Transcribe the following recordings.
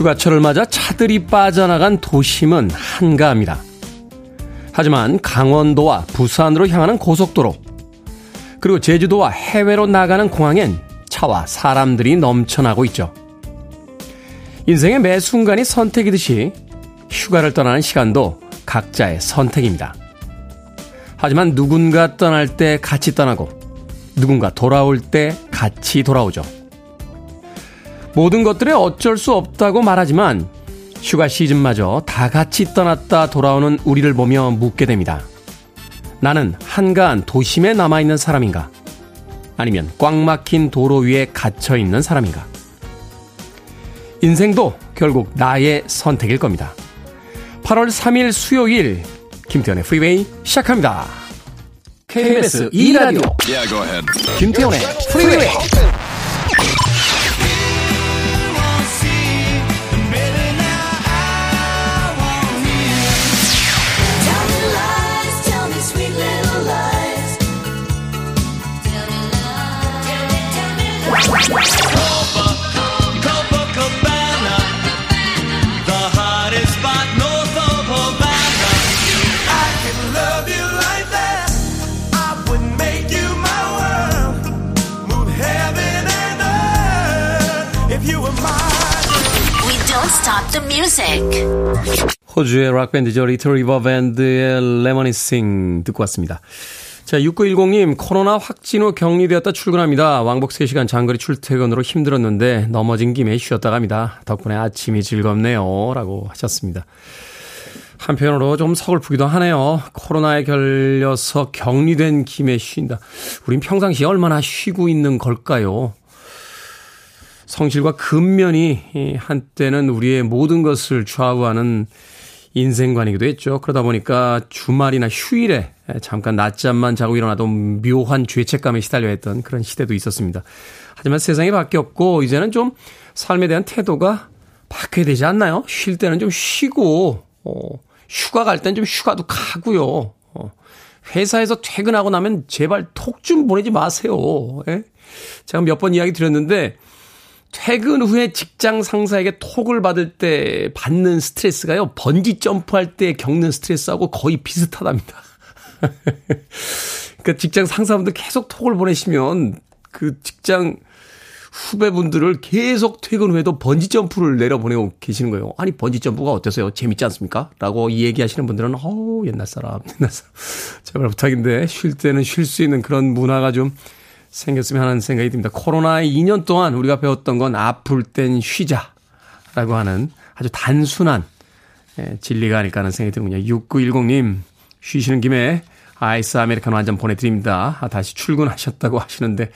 휴가철을 맞아 차들이 빠져나간 도심은 한가합니다. 하지만 강원도와 부산으로 향하는 고속도로, 그리고 제주도와 해외로 나가는 공항엔 차와 사람들이 넘쳐나고 있죠. 인생의 매 순간이 선택이듯이 휴가를 떠나는 시간도 각자의 선택입니다. 하지만 누군가 떠날 때 같이 떠나고 누군가 돌아올 때 같이 돌아오죠. 모든 것들에 어쩔 수 없다고 말하지만 휴가 시즌마저 다 같이 떠났다 돌아오는 우리를 보며 묻게 됩니다. 나는 한가한 도심에 남아있는 사람인가? 아니면 꽉 막힌 도로 위에 갇혀있는 사람인가? 인생도 결국 나의 선택일 겁니다. 8월 3일 수요일 김태현의 프리웨이 시작합니다. KBS 2라디오 김태현의 프리웨이. Stop the music. 호주의 락밴드죠. 리틀 리버 밴드의 레머니싱 듣고 왔습니다. 자, 6910님, 코로나 확진 후 격리되었다 출근합니다. 왕복 3시간 장거리 출퇴근으로 힘들었는데 넘어진 김에 쉬었다 갑니다. 덕분에 아침이 즐겁네요. 라고 하셨습니다. 한편으로 좀 서글프기도 하네요. 코로나에 걸려서 격리된 김에 쉰다. 우린 평상시에 얼마나 쉬고 있는 걸까요? 성실과 근면이 한때는 우리의 모든 것을 좌우하는 인생관이기도 했죠. 그러다 보니까 주말이나 휴일에 잠깐 낮잠만 자고 일어나도 묘한 죄책감에 시달려 했던 그런 시대도 있었습니다. 하지만 세상이 바뀌었고 이제는 좀 삶에 대한 태도가 바뀌어야 되지 않나요? 쉴 때는 좀 쉬고 휴가 갈 때는 좀 휴가도 가고요. 회사에서 퇴근하고 나면 제발 톡 좀 보내지 마세요. 예? 제가 몇 번 이야기 드렸는데 퇴근 후에 직장 상사에게 톡을 받을 때 받는 스트레스가요, 번지 점프할 때 겪는 스트레스하고 거의 비슷하답니다. 그러니까 직장 상사분들 계속 톡을 보내시면 그 직장 후배분들을 계속 퇴근 후에도 번지 점프를 내려보내고 계시는 거예요. 아니, 번지 점프가 어때서요? 재밌지 않습니까? 라고 얘기하시는 분들은 어우, 옛날 사람. 제발 부탁인데 쉴 때는 쉴 수 있는 그런 문화가 좀 생겼으면 하는 생각이 듭니다. 코로나의 2년 동안 우리가 배웠던 건 아플 땐 쉬자라고 하는 아주 단순한 진리가 아닐까 하는 생각이 드는군요. 6910님, 쉬시는 김에 아이스 아메리카노 한 잔 보내드립니다. 다시 출근하셨다고 하시는데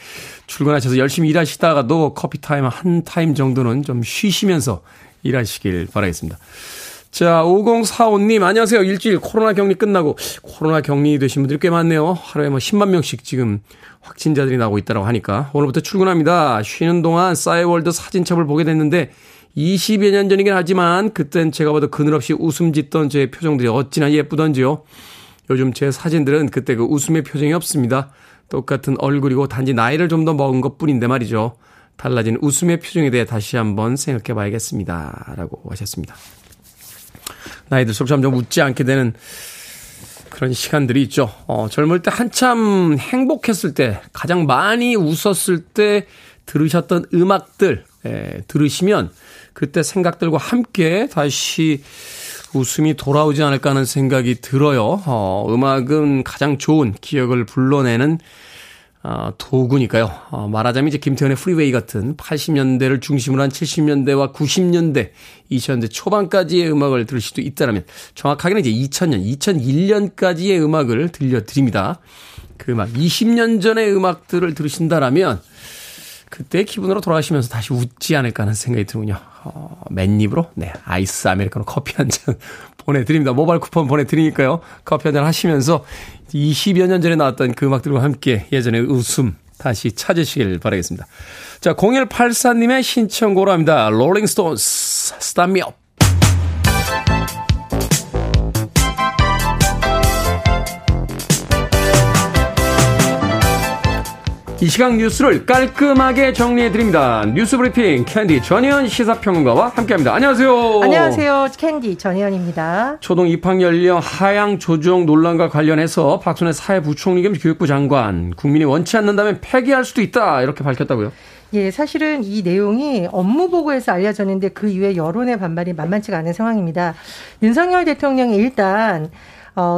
출근하셔서 열심히 일하시다가도 커피 타임 한 타임 정도는 좀 쉬시면서 일하시길 바라겠습니다. 자, 5045님, 안녕하세요. 일주일 코로나 격리 끝나고, 코로나 격리 되신 분들이 꽤 많네요. 하루에 10만 명씩 지금 확진자들이 나오고 있다고 하니까. 오늘부터 출근합니다. 쉬는 동안 싸이월드 사진첩을 보게 됐는데, 20여 년 전이긴 하지만, 그땐 제가 봐도 그늘없이 웃음 짓던 제 표정들이 어찌나 예쁘던지요. 요즘 제 사진들은 그때 그 웃음의 표정이 없습니다. 똑같은 얼굴이고, 단지 나이를 좀 더 먹은 것 뿐인데 말이죠. 달라진 웃음의 표정에 대해 다시 한번 생각해 봐야겠습니다. 라고 하셨습니다. 나이 들수록 점점 웃지 않게 되는 그런 시간들이 있죠. 젊을 때 한참 행복했을 때, 가장 많이 웃었을 때 들으셨던 음악들 들으시면 그때 생각들과 함께 다시 웃음이 돌아오지 않을까 하는 생각이 들어요. 음악은 가장 좋은 기억을 불러내는 도구니까요. 말하자면 이제 김태현의 프리웨이 같은 80년대를 중심으로 한 70년대와 90년대, 2000년대 초반까지의 음악을 들을 수도 있다라면, 정확하게는 이제 2000년, 2001년까지의 음악을 들려드립니다. 그 음악, 20년 전의 음악들을 들으신다라면 그때 기분으로 돌아가시면서 다시 웃지 않을까 하는 생각이 드는군요. 맨입으로 아이스 아메리카노 커피 한 잔 보내드립니다. 모바일 쿠폰 보내드리니까요. 커피 한 잔 하시면서 20여 년 전에 나왔던 그 음악들과 함께 예전의 웃음 다시 찾으시길 바라겠습니다. 자, 0184님의 신청곡으로 합니다. Rolling Stones, Stop Me Up. 이 시각 뉴스를 깔끔하게 정리해드립니다. 뉴스브리핑 캔디 전혜연 시사평론가와 함께합니다. 안녕하세요. 안녕하세요. 캔디 전혜연입니다. 초등 입학연령 하향 조정 논란과 관련해서 박순애 사회부총리 겸 교육부 장관, 국민이 원치 않는다면 폐기할 수도 있다 이렇게 밝혔다고요? 예, 사실은 이 내용이 업무보고에서 알려졌는데 그 이후에 여론의 반발이 만만치가 않은 상황입니다. 윤석열 대통령이 일단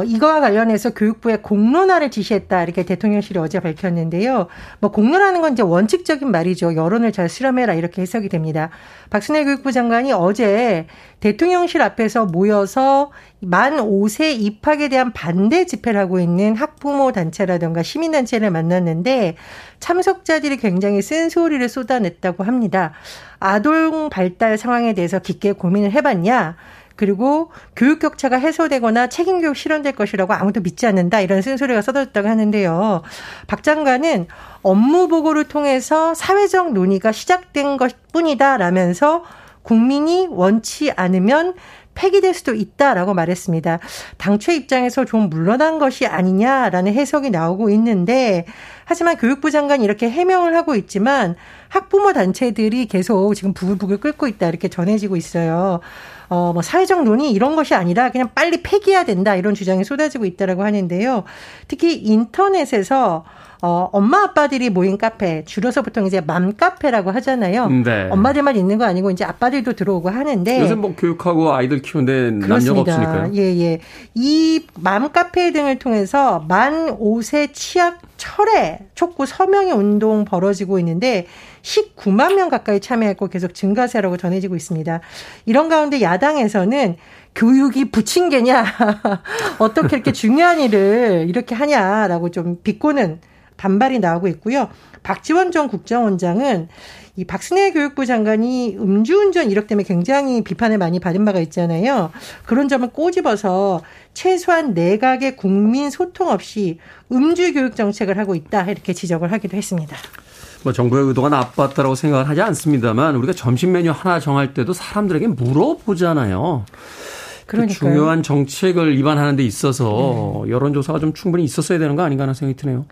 이거와 관련해서 교육부에 공론화를 지시했다 이렇게 대통령실이 어제 밝혔는데요. 뭐 공론화는 건 이제 원칙적인 말이죠. 여론을 잘 수렴해라 이렇게 해석이 됩니다. 박순애 교육부 장관이 어제 대통령실 앞에서 모여서 만 5세 입학에 대한 반대 집회를 하고 있는 학부모 단체라든가 시민단체를 만났는데 참석자들이 굉장히 쓴소리를 쏟아냈다고 합니다. 아동 발달 상황에 대해서 깊게 고민을 해봤냐? 그리고 교육 격차가 해소되거나 책임교육 실현될 것이라고 아무도 믿지 않는다 이런 쓴소리가 쏟아졌다고 하는데요. 박 장관은 업무보고를 통해서 사회적 논의가 시작된 것뿐이다 라면서 국민이 원치 않으면 폐기될 수도 있다라고 말했습니다. 당초 입장에서 좀 물러난 것이 아니냐라는 해석이 나오고 있는데 하지만 교육부 장관이 이렇게 해명을 하고 있지만 학부모 단체들이 계속 지금 부글부글 끓고 있다 이렇게 전해지고 있어요. 뭐 사회적 논의 이런 것이 아니라 그냥 빨리 폐기해야 된다 이런 주장이 쏟아지고 있다라고 하는데요. 특히 인터넷에서 엄마 아빠들이 모인 카페 줄여서 보통 이제 맘카페라고 하잖아요. 네. 엄마들만 있는 거 아니고 이제 아빠들도 들어오고 하는데 요새 뭐 교육하고 아이들 키우는 데 남녀가 없으니까요. 예. 이 맘카페 등을 통해서 만 5세 취학 철회 촉구 서명의 운동 벌어지고 있는데 19만 명 가까이 참여했고 계속 증가세라고 전해지고 있습니다. 이런 가운데 야당에서는 교육이 부친 개냐 어떻게 이렇게 중요한 일을 이렇게 하냐라고 좀 비꼬는 반발이 나오고 있고요. 박지원 전 국정원장은 이 박순애 교육부 장관이 음주운전 이력 때문에 굉장히 비판을 많이 받은 바가 있잖아요. 그런 점을 꼬집어서 최소한 내각의 국민 소통 없이 음주 교육 정책을 하고 있다 이렇게 지적을 하기도 했습니다. 뭐 정부의 의도가 나빴다라고 생각을 하지 않습니다만 우리가 점심 메뉴 하나 정할 때도 사람들에게 물어보잖아요. 그 중요한 정책을 위반하는 데 있어서 여론조사가 좀 충분히 있었어야 되는 거 아닌가 하는 생각이 드네요.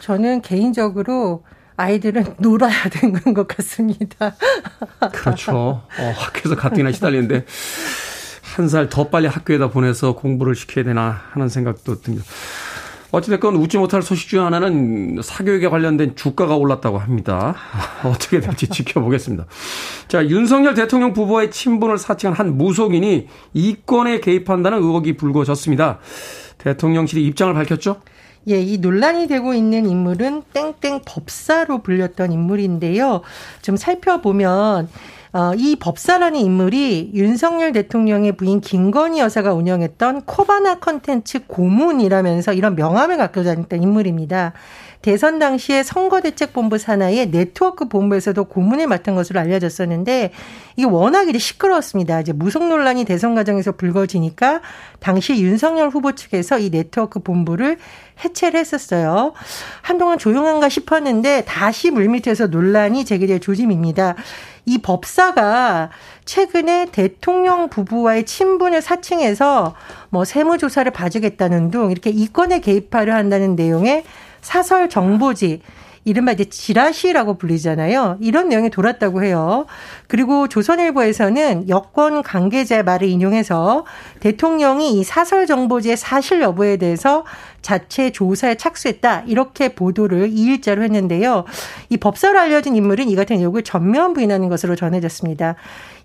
저는 개인적으로 아이들은 놀아야 되는 것 같습니다. 그렇죠. 학교에서 가뜩이나 시달리는데 한 살 더 빨리 학교에다 보내서 공부를 시켜야 되나 하는 생각도 듭니다. 어찌됐건 웃지 못할 소식 중 하나는 사교육에 관련된 주가가 올랐다고 합니다. 어떻게 될지 지켜보겠습니다. 자, 윤석열 대통령 부부와의 친분을 사칭한 한 무속인이 이권에 개입한다는 의혹이 불거졌습니다. 대통령실이 입장을 밝혔죠? 예, 이 논란이 되고 있는 인물은 땡땡 법사로 불렸던 인물인데요. 좀 살펴보면 이 법사라는 인물이 윤석열 대통령의 부인 김건희 여사가 운영했던 코바나 컨텐츠 고문이라면서 이런 명함을 갖고 다녔던 인물입니다. 대선 당시에 선거대책본부 산하의 네트워크 본부에서도 고문을 맡은 것으로 알려졌었는데 이게 워낙 이제 시끄러웠습니다. 이제 무속 논란이 대선 과정에서 불거지니까 당시 윤석열 후보 측에서 이 네트워크 본부를 해체를 했었어요. 한동안 조용한가 싶었는데 다시 물밑에서 논란이 제기될 조짐입니다. 이 법사가 최근에 대통령 부부와의 친분을 사칭해서 뭐 세무조사를 봐주겠다는 등 이렇게 이권에 개입하려 한다는 내용의 사설 정보지, 이른바 이제 지라시라고 불리잖아요. 이런 내용이 돌았다고 해요. 그리고 조선일보에서는 여권 관계자의 말을 인용해서 대통령이 이 사설 정보지의 사실 여부에 대해서 자체 조사에 착수했다 이렇게 보도를 2일자로 했는데요. 이 법사로 알려진 인물은 이 같은 의혹을 전면 부인하는 것으로 전해졌습니다.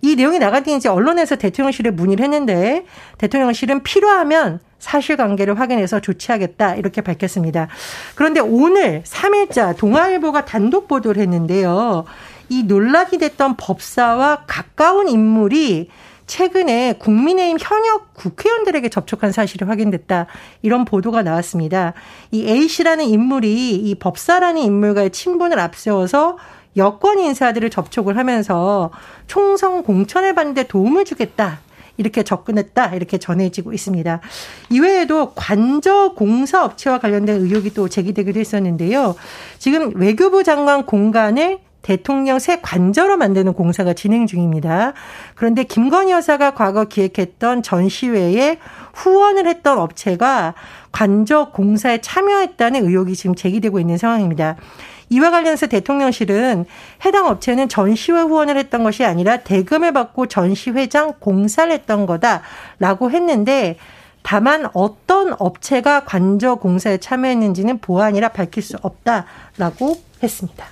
이 내용이 나가더니 이제 언론에서 대통령실에 문의를 했는데 대통령실은 필요하면 사실관계를 확인해서 조치하겠다 이렇게 밝혔습니다. 그런데 오늘 3일자 동아일보가 단독 보도를 했는데요. 이 논란이 됐던 법사와 가까운 인물이 최근에 국민의힘 현역 국회의원들에게 접촉한 사실이 확인됐다. 이런 보도가 나왔습니다. 이 A씨라는 인물이 이 법사라는 인물과의 친분을 앞세워서 여권 인사들을 접촉을 하면서 총선 공천을 받는 데 도움을 주겠다. 이렇게 접근했다. 이렇게 전해지고 있습니다. 이외에도 관저 공사업체와 관련된 의혹이 또 제기되기도 했었는데요. 지금 외교부 장관 공간을 대통령 새 관저로 만드는 공사가 진행 중입니다. 그런데 김건희 여사가 과거 기획했던 전시회에 후원을 했던 업체가 관저 공사에 참여했다는 의혹이 지금 제기되고 있는 상황입니다. 이와 관련해서 대통령실은 해당 업체는 전시회 후원을 했던 것이 아니라 대금을 받고 전시회장 공사를 했던 거다라고 했는데 다만 어떤 업체가 관저 공사에 참여했는지는 보안이라 밝힐 수 없다라고 했습니다.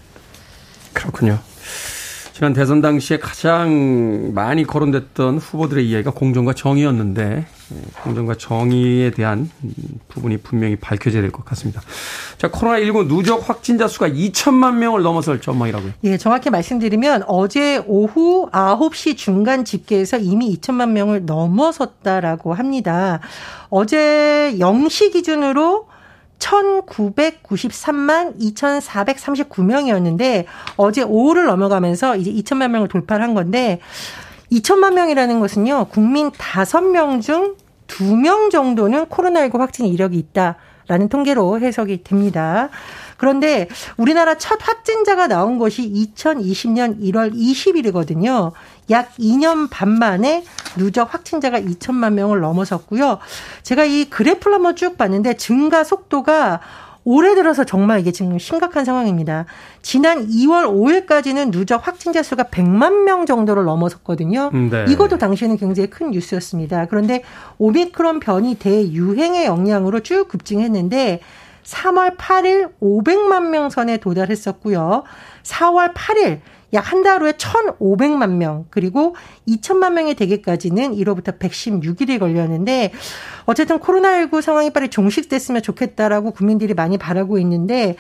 그렇군요. 지난 대선 당시에 가장 많이 거론됐던 후보들의 이야기가 공정과 정의였는데 공정과 정의에 대한 부분이 분명히 밝혀져야 될 것 같습니다. 자, 코로나19 누적 확진자 수가 2천만 명을 넘어설 전망이라고요. 예, 정확히 말씀드리면 어제 오후 9시 중간 집계에서 이미 2천만 명을 넘어섰다라고 합니다. 어제 0시 기준으로 1,993만 2,439명이었는데 어제 오후를 넘어가면서 이제 2천만 명을 돌파한 건데 2천만 명이라는 것은요. 국민 5명 중 2명 정도는 코로나19 확진 이력이 있다라는 통계로 해석이 됩니다. 그런데 우리나라 첫 확진자가 나온 것이 2020년 1월 20일이거든요. 약 2년 반 만에 누적 확진자가 2천만 명을 넘어섰고요. 제가 이 그래프를 한번 쭉 봤는데 증가 속도가 올해 들어서 정말 이게 지금 심각한 상황입니다. 지난 2월 5일까지는 누적 확진자 수가 100만 명 정도를 넘어섰거든요. 네. 이것도 당시에는 굉장히 큰 뉴스였습니다. 그런데 오미크론 변이 대유행의 영향으로 쭉 급증했는데 3월 8일 500만 명 선에 도달했었고요. 4월 8일 약 한 달 후에 1,500만 명 그리고 2천만 명의 대기까지는 1월부터 116일이 걸렸는데 어쨌든 코로나19 상황이 빨리 종식됐으면 좋겠다라고 국민들이 많이 바라고 있는데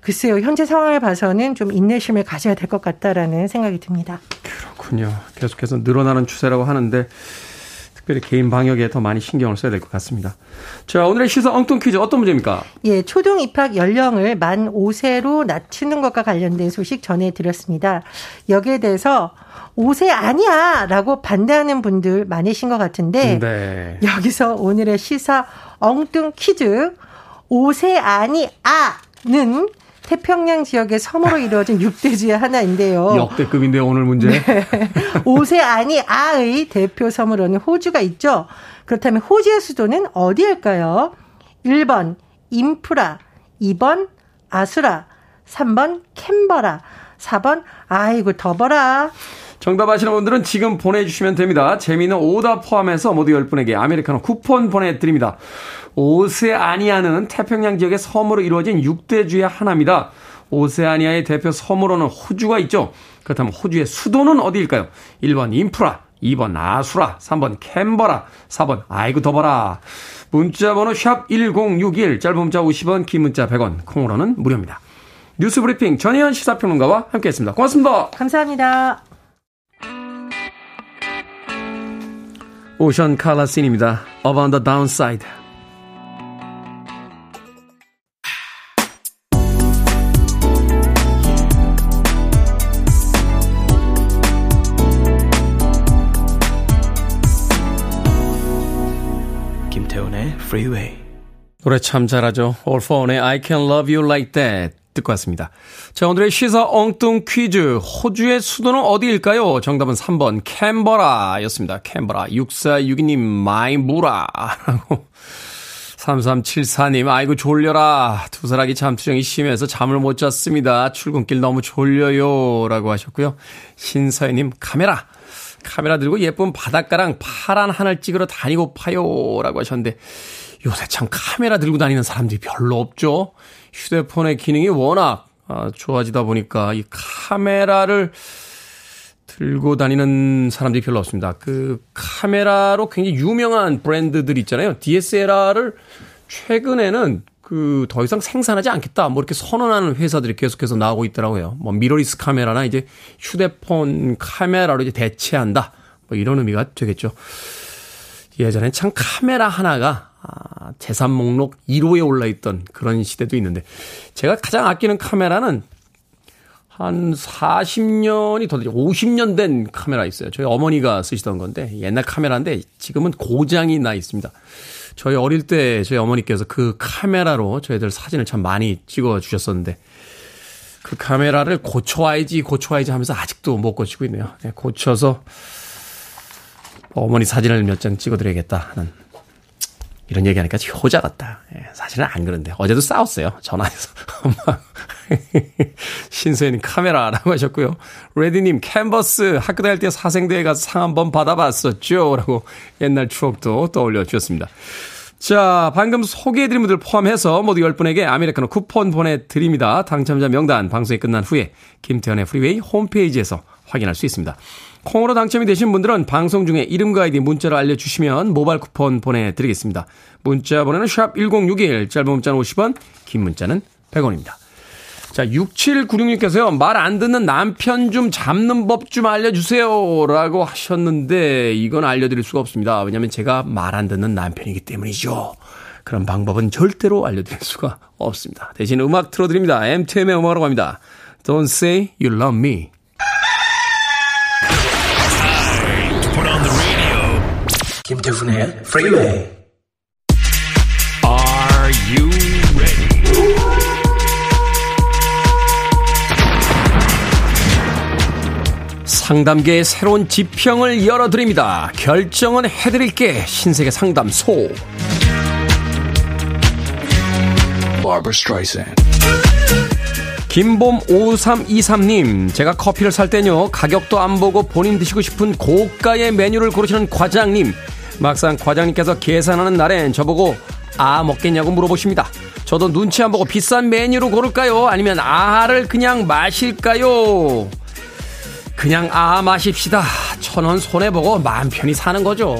글쎄요. 현재 상황을 봐서는 좀 인내심을 가져야 될 것 같다라는 생각이 듭니다. 그렇군요. 계속해서 늘어나는 추세라고 하는데 특별히 개인 방역에 더 많이 신경을 써야 될 것 같습니다. 자, 오늘의 시사 엉뚱 퀴즈 어떤 문제입니까? 예, 초등 입학 연령을 만 5세로 낮추는 것과 관련된 소식 전해드렸습니다. 여기에 대해서 5세 아니야 라고 반대하는 분들 많으신 것 같은데 네. 여기서 오늘의 시사 엉뚱 퀴즈 5세 아니아는 태평양 지역의 섬으로 이루어진 6대지의 하나인데요. 역대급인데요, 오늘 문제. 네. 5세 아니 아의 대표 섬으로는 호주가 있죠. 그렇다면 호주의 수도는 어디일까요? 1번 인프라, 2번 아수라, 3번 캔버라, 4번 아이고 더버라. 정답 아시는 분들은 지금 보내주시면 됩니다. 재미있는 오답 포함해서 모두 10분에게 아메리카노 쿠폰 보내드립니다. 오세아니아는 태평양 지역의 섬으로 이루어진 6대주의 하나입니다. 오세아니아의 대표 섬으로는 호주가 있죠. 그렇다면 호주의 수도는 어디일까요? 1번 인프라, 2번 아수라, 3번 캔버라, 4번 아이고 더버라. 문자번호 샵1061, 짧은 문자 50원, 긴 문자 100원, 콩으로는 무료입니다. 뉴스브리핑 전혜연 시사평론가와 함께했습니다. 고맙습니다. 감사합니다. 오션 칼라신입니다. Up on the downside. 김태훈의 Freeway. 노래 참 잘하죠. All Four의 I Can Love You Like That 듣고 왔습니다. 자, 오늘의 시사 엉뚱 퀴즈. 호주의 수도는 어디일까요? 정답은 3번 캔버라였습니다. 캔버라. 6462님 마이 무라 라고 3374님 아이고 졸려라. 두사라기 잠투정이 심해서 잠을 못 잤습니다. 출근길 너무 졸려요 라고 하셨고요. 신서희님 카메라 들고 예쁜 바닷가랑 파란 하늘 찍으러 다니고파요 라고 하셨는데 요새 참 카메라 들고 다니는 사람들이 별로 없죠. 휴대폰의 기능이 워낙 좋아지다 보니까 이 카메라를 들고 다니는 사람들이 별로 없습니다. 그 카메라로 굉장히 유명한 브랜드들 있잖아요. DSLR을 최근에는 그 더 이상 생산하지 않겠다. 뭐 이렇게 선언하는 회사들이 계속해서 나오고 있더라고요. 뭐 미러리스 카메라나 이제 휴대폰 카메라로 이제 대체한다. 뭐 이런 의미가 되겠죠. 예전엔 참 카메라 하나가 재산 목록 1호에 올라있던 그런 시대도 있는데 제가 가장 아끼는 카메라는 한 40년이 더 되죠. 50년 된 카메라 있어요. 저희 어머니가 쓰시던 건데 옛날 카메라인데 지금은 고장이 나 있습니다. 저희 어릴 때 저희 어머니께서 그 카메라로 저희들 사진을 참 많이 찍어주셨었는데 그 카메라를 고쳐야지 하면서 아직도 못 고치고 있네요. 고쳐서 어머니 사진을 몇 장 찍어드려야겠다 하는 이런 얘기하니까 효자 같다. 사실은 안 그런데 어제도 싸웠어요. 전화해서 신서연님 카메라라고 하셨고요. 레디님 캔버스 학교 다닐 때 사생대에 가서 상 한번 받아봤었죠 라고 옛날 추억도 떠올려 주셨습니다. 자, 방금 소개해드린 분들 포함해서 모두 10분에게 아메리카노 쿠폰 보내드립니다. 당첨자 명단 방송이 끝난 후에 김태현의 프리웨이 홈페이지에서 확인할 수 있습니다. 콩으로 당첨이 되신 분들은 방송 중에 이름과 아이디 문자로 알려주시면 모바일 쿠폰 보내드리겠습니다. 문자 번호는 샵 1061, 짧은 문자는 50원, 긴 문자는 100원입니다. 자, 6796님께서요. 말 안 듣는 남편 좀 잡는 법 좀 알려주세요 라고 하셨는데 이건 알려드릴 수가 없습니다. 왜냐하면 제가 말 안 듣는 남편이기 때문이죠. 그런 방법은 절대로 알려드릴 수가 없습니다. 대신 음악 틀어드립니다. MTM의 음악으로 갑니다. Don't say you love me. 김태훈의 프리웨이. Are you ready? 상담계의 새로운 지평을 열어드립니다. 결정은 해드릴게. 신세계 상담소. 김봄5323님, 제가 커피를 살 때요, 가격도 안 보고 본인 드시고 싶은 고가의 메뉴를 고르시는 과장님. 막상 과장님께서 계산하는 날엔 저보고 아 먹겠냐고 물어보십니다. 저도 눈치 안 보고 비싼 메뉴로 고를까요? 아니면 아를 그냥 마실까요? 그냥 아 마십시다. 1,000원 손해보고 마음 편히 사는 거죠.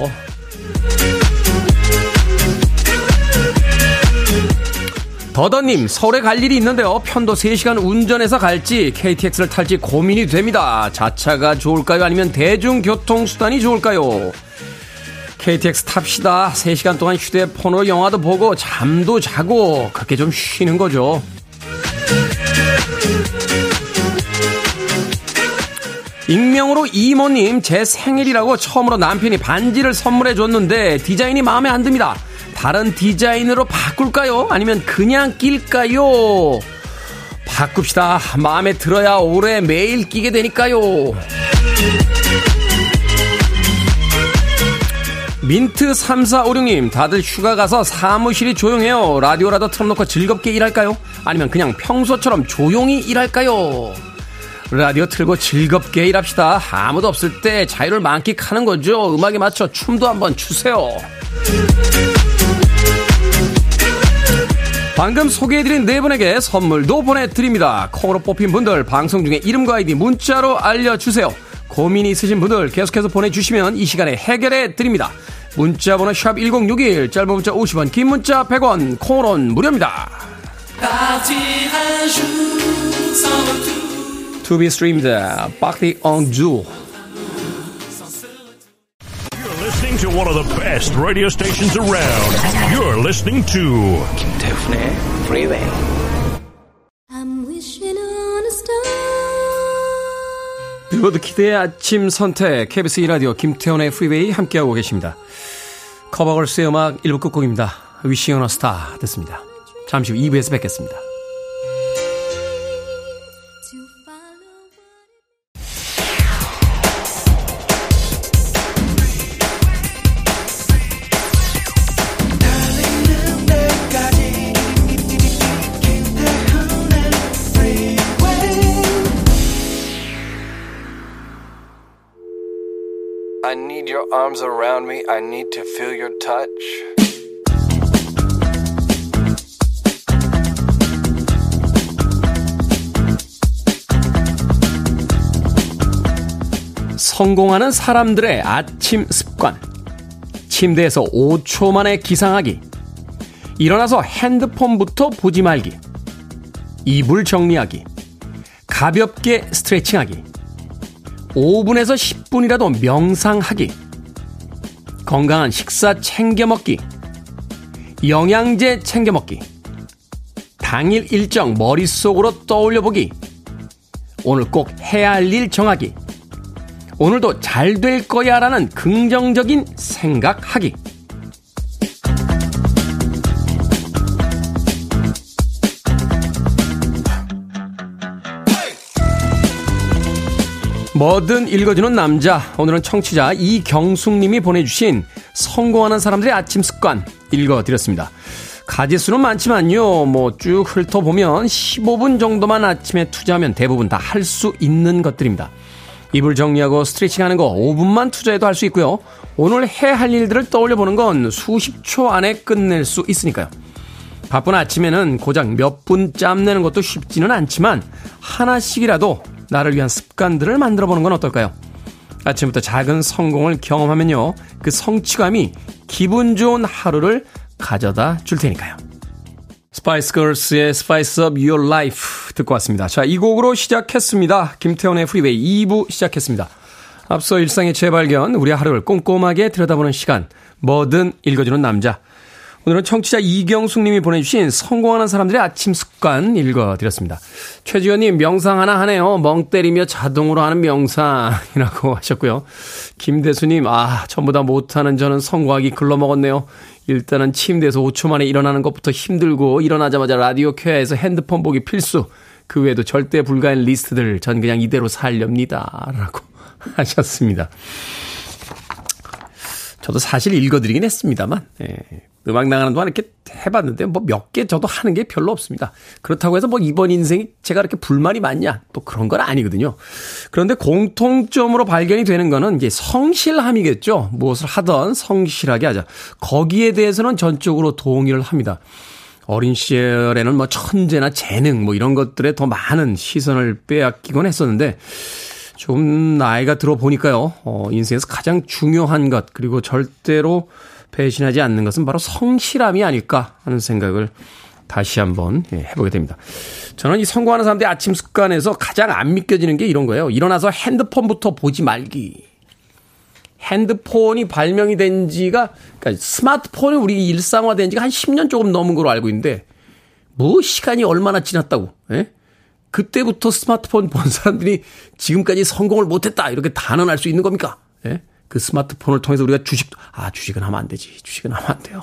더더님, 서울에 갈 일이 있는데요. 편도 3시간 운전해서 갈지 KTX를 탈지 고민이 됩니다. 자차가 좋을까요? 아니면 대중교통수단이 좋을까요? KTX 탑시다. 3시간 동안 휴대폰으로 영화도 보고 잠도 자고 그렇게 좀 쉬는 거죠. 익명으로 이모님, 제 생일이라고 처음으로 남편이 반지를 선물해 줬는데 디자인이 마음에 안 듭니다. 다른 디자인으로 바꿀까요? 아니면 그냥 낄까요? 바꿉시다. 마음에 들어야 오래 매일 끼게 되니까요. 민트3456님, 다들 휴가 가서 사무실이 조용해요. 라디오라도 틀어놓고 즐겁게 일할까요? 아니면 그냥 평소처럼 조용히 일할까요? 라디오 틀고 즐겁게 일합시다. 아무도 없을 때 자유를 만끽하는 거죠. 음악에 맞춰 춤도 한번 추세요. 방금 소개해드린 네 분에게 선물도 보내드립니다. 콩으로 뽑힌 분들 방송 중에 이름과 아이디 문자로 알려주세요. 고민이 있으신 분들 계속해서 보내주시면 이 시간에 해결해드립니다. 문자번호 샵 1061, 짧은 문자 50원, 긴 문자 100원, 콩으로는 무료입니다. To be streamed, Backley on Zoo. Listening to one of the best radio stations around. You're listening to Kim Daphne Freeway. I'm wishing on a star. 빌보드 키드의 아침 선택 KBS 2라디오 김태훈의 프리웨이 함께하고 계십니다. 커버걸스의 음악 1부 끝곡입니다. Wishing on a star 됐습니다. 잠시 후 2부에서 뵙겠습니다. I need your arms around me. I need to feel your touch. 성공하는 사람들의 아침 습관. 침대에서 5초 만에 기상하기. 일어나서 핸드폰부터 보지 말기. 이불 정리하기. 가볍게 스트레칭하기. 5분에서 10분이라도 명상하기. 건강한 식사 챙겨 먹기. 영양제 챙겨 먹기. 당일 일정 머릿속으로 떠올려 보기. 오늘 꼭 해야 할 일 정하기. 오늘도 잘 될 거야 라는 긍정적인 생각하기. 뭐든 읽어주는 남자, 오늘은 청취자 이경숙님이 보내주신 성공하는 사람들의 아침 습관 읽어드렸습니다. 가지수는 많지만요, 뭐 쭉 훑어보면 15분 정도만 아침에 투자하면 대부분 다 할 수 있는 것들입니다. 이불 정리하고 스트레칭하는 거 5분만 투자해도 할 수 있고요. 오늘 해야 할 일들을 떠올려보는 건 수십 초 안에 끝낼 수 있으니까요. 바쁜 아침에는 고작 몇 분 짬내는 것도 쉽지는 않지만 하나씩이라도 나를 위한 습관들을 만들어보는 건 어떨까요? 아침부터 작은 성공을 경험하면요, 그 성취감이 기분 좋은 하루를 가져다 줄 테니까요. 스파이스 걸스의 Spice Up Your Life 듣고 왔습니다. 자, 이 곡으로 시작했습니다. 김태원의 프리웨이 2부 시작했습니다. 앞서 일상의 재발견, 우리 하루를 꼼꼼하게 들여다보는 시간, 뭐든 읽어주는 남자. 오늘은 청취자 이경숙님이 보내주신 성공하는 사람들의 아침 습관 읽어드렸습니다. 최지현님, 명상 하나 하네요. 멍 때리며 자동으로 하는 명상이라고 하셨고요. 김대수님, 전부 다 못하는 저는 성공하기 글러먹었네요. 일단은 침대에서 5초 만에 일어나는 것부터 힘들고 일어나자마자 라디오 켜야 해서 핸드폰 보기 필수. 그 외에도 절대 불가한 리스트들 전 그냥 이대로 살렵니다. 라고 하셨습니다. 저도 사실 읽어드리긴 했습니다만 음악 나가는 동안 이렇게 해봤는데 뭐 몇 개 저도 하는 게 별로 없습니다. 그렇다고 해서 뭐 이번 인생이 제가 이렇게 불만이 많냐 또 그런 건 아니거든요. 그런데 공통점으로 발견이 되는 거는 이제 성실함이겠죠. 무엇을 하던 성실하게 하자. 거기에 대해서는 전적으로 동의를 합니다. 어린 시절에는 뭐 천재나 재능 뭐 이런 것들에 더 많은 시선을 빼앗기곤 했었는데 좀 나이가 들어 보니까요, 인생에서 가장 중요한 것 그리고 절대로 배신하지 않는 것은 바로 성실함이 아닐까 하는 생각을 다시 한번 해보게 됩니다. 저는 이 성공하는 사람들의 아침 습관에서 가장 안 믿겨지는 게 이런 거예요. 일어나서 핸드폰부터 보지 말기. 핸드폰이 발명이 된 지가, 그러니까 스마트폰이 우리 일상화된 지가 한 10년 조금 넘은 걸로 알고 있는데 뭐 시간이 얼마나 지났다고. 예? 그때부터 스마트폰 본 사람들이 지금까지 성공을 못했다 이렇게 단언할 수 있는 겁니까? 예? 그 스마트폰을 통해서 우리가 주식은 하면 안 되지. 주식은 하면 안 돼요.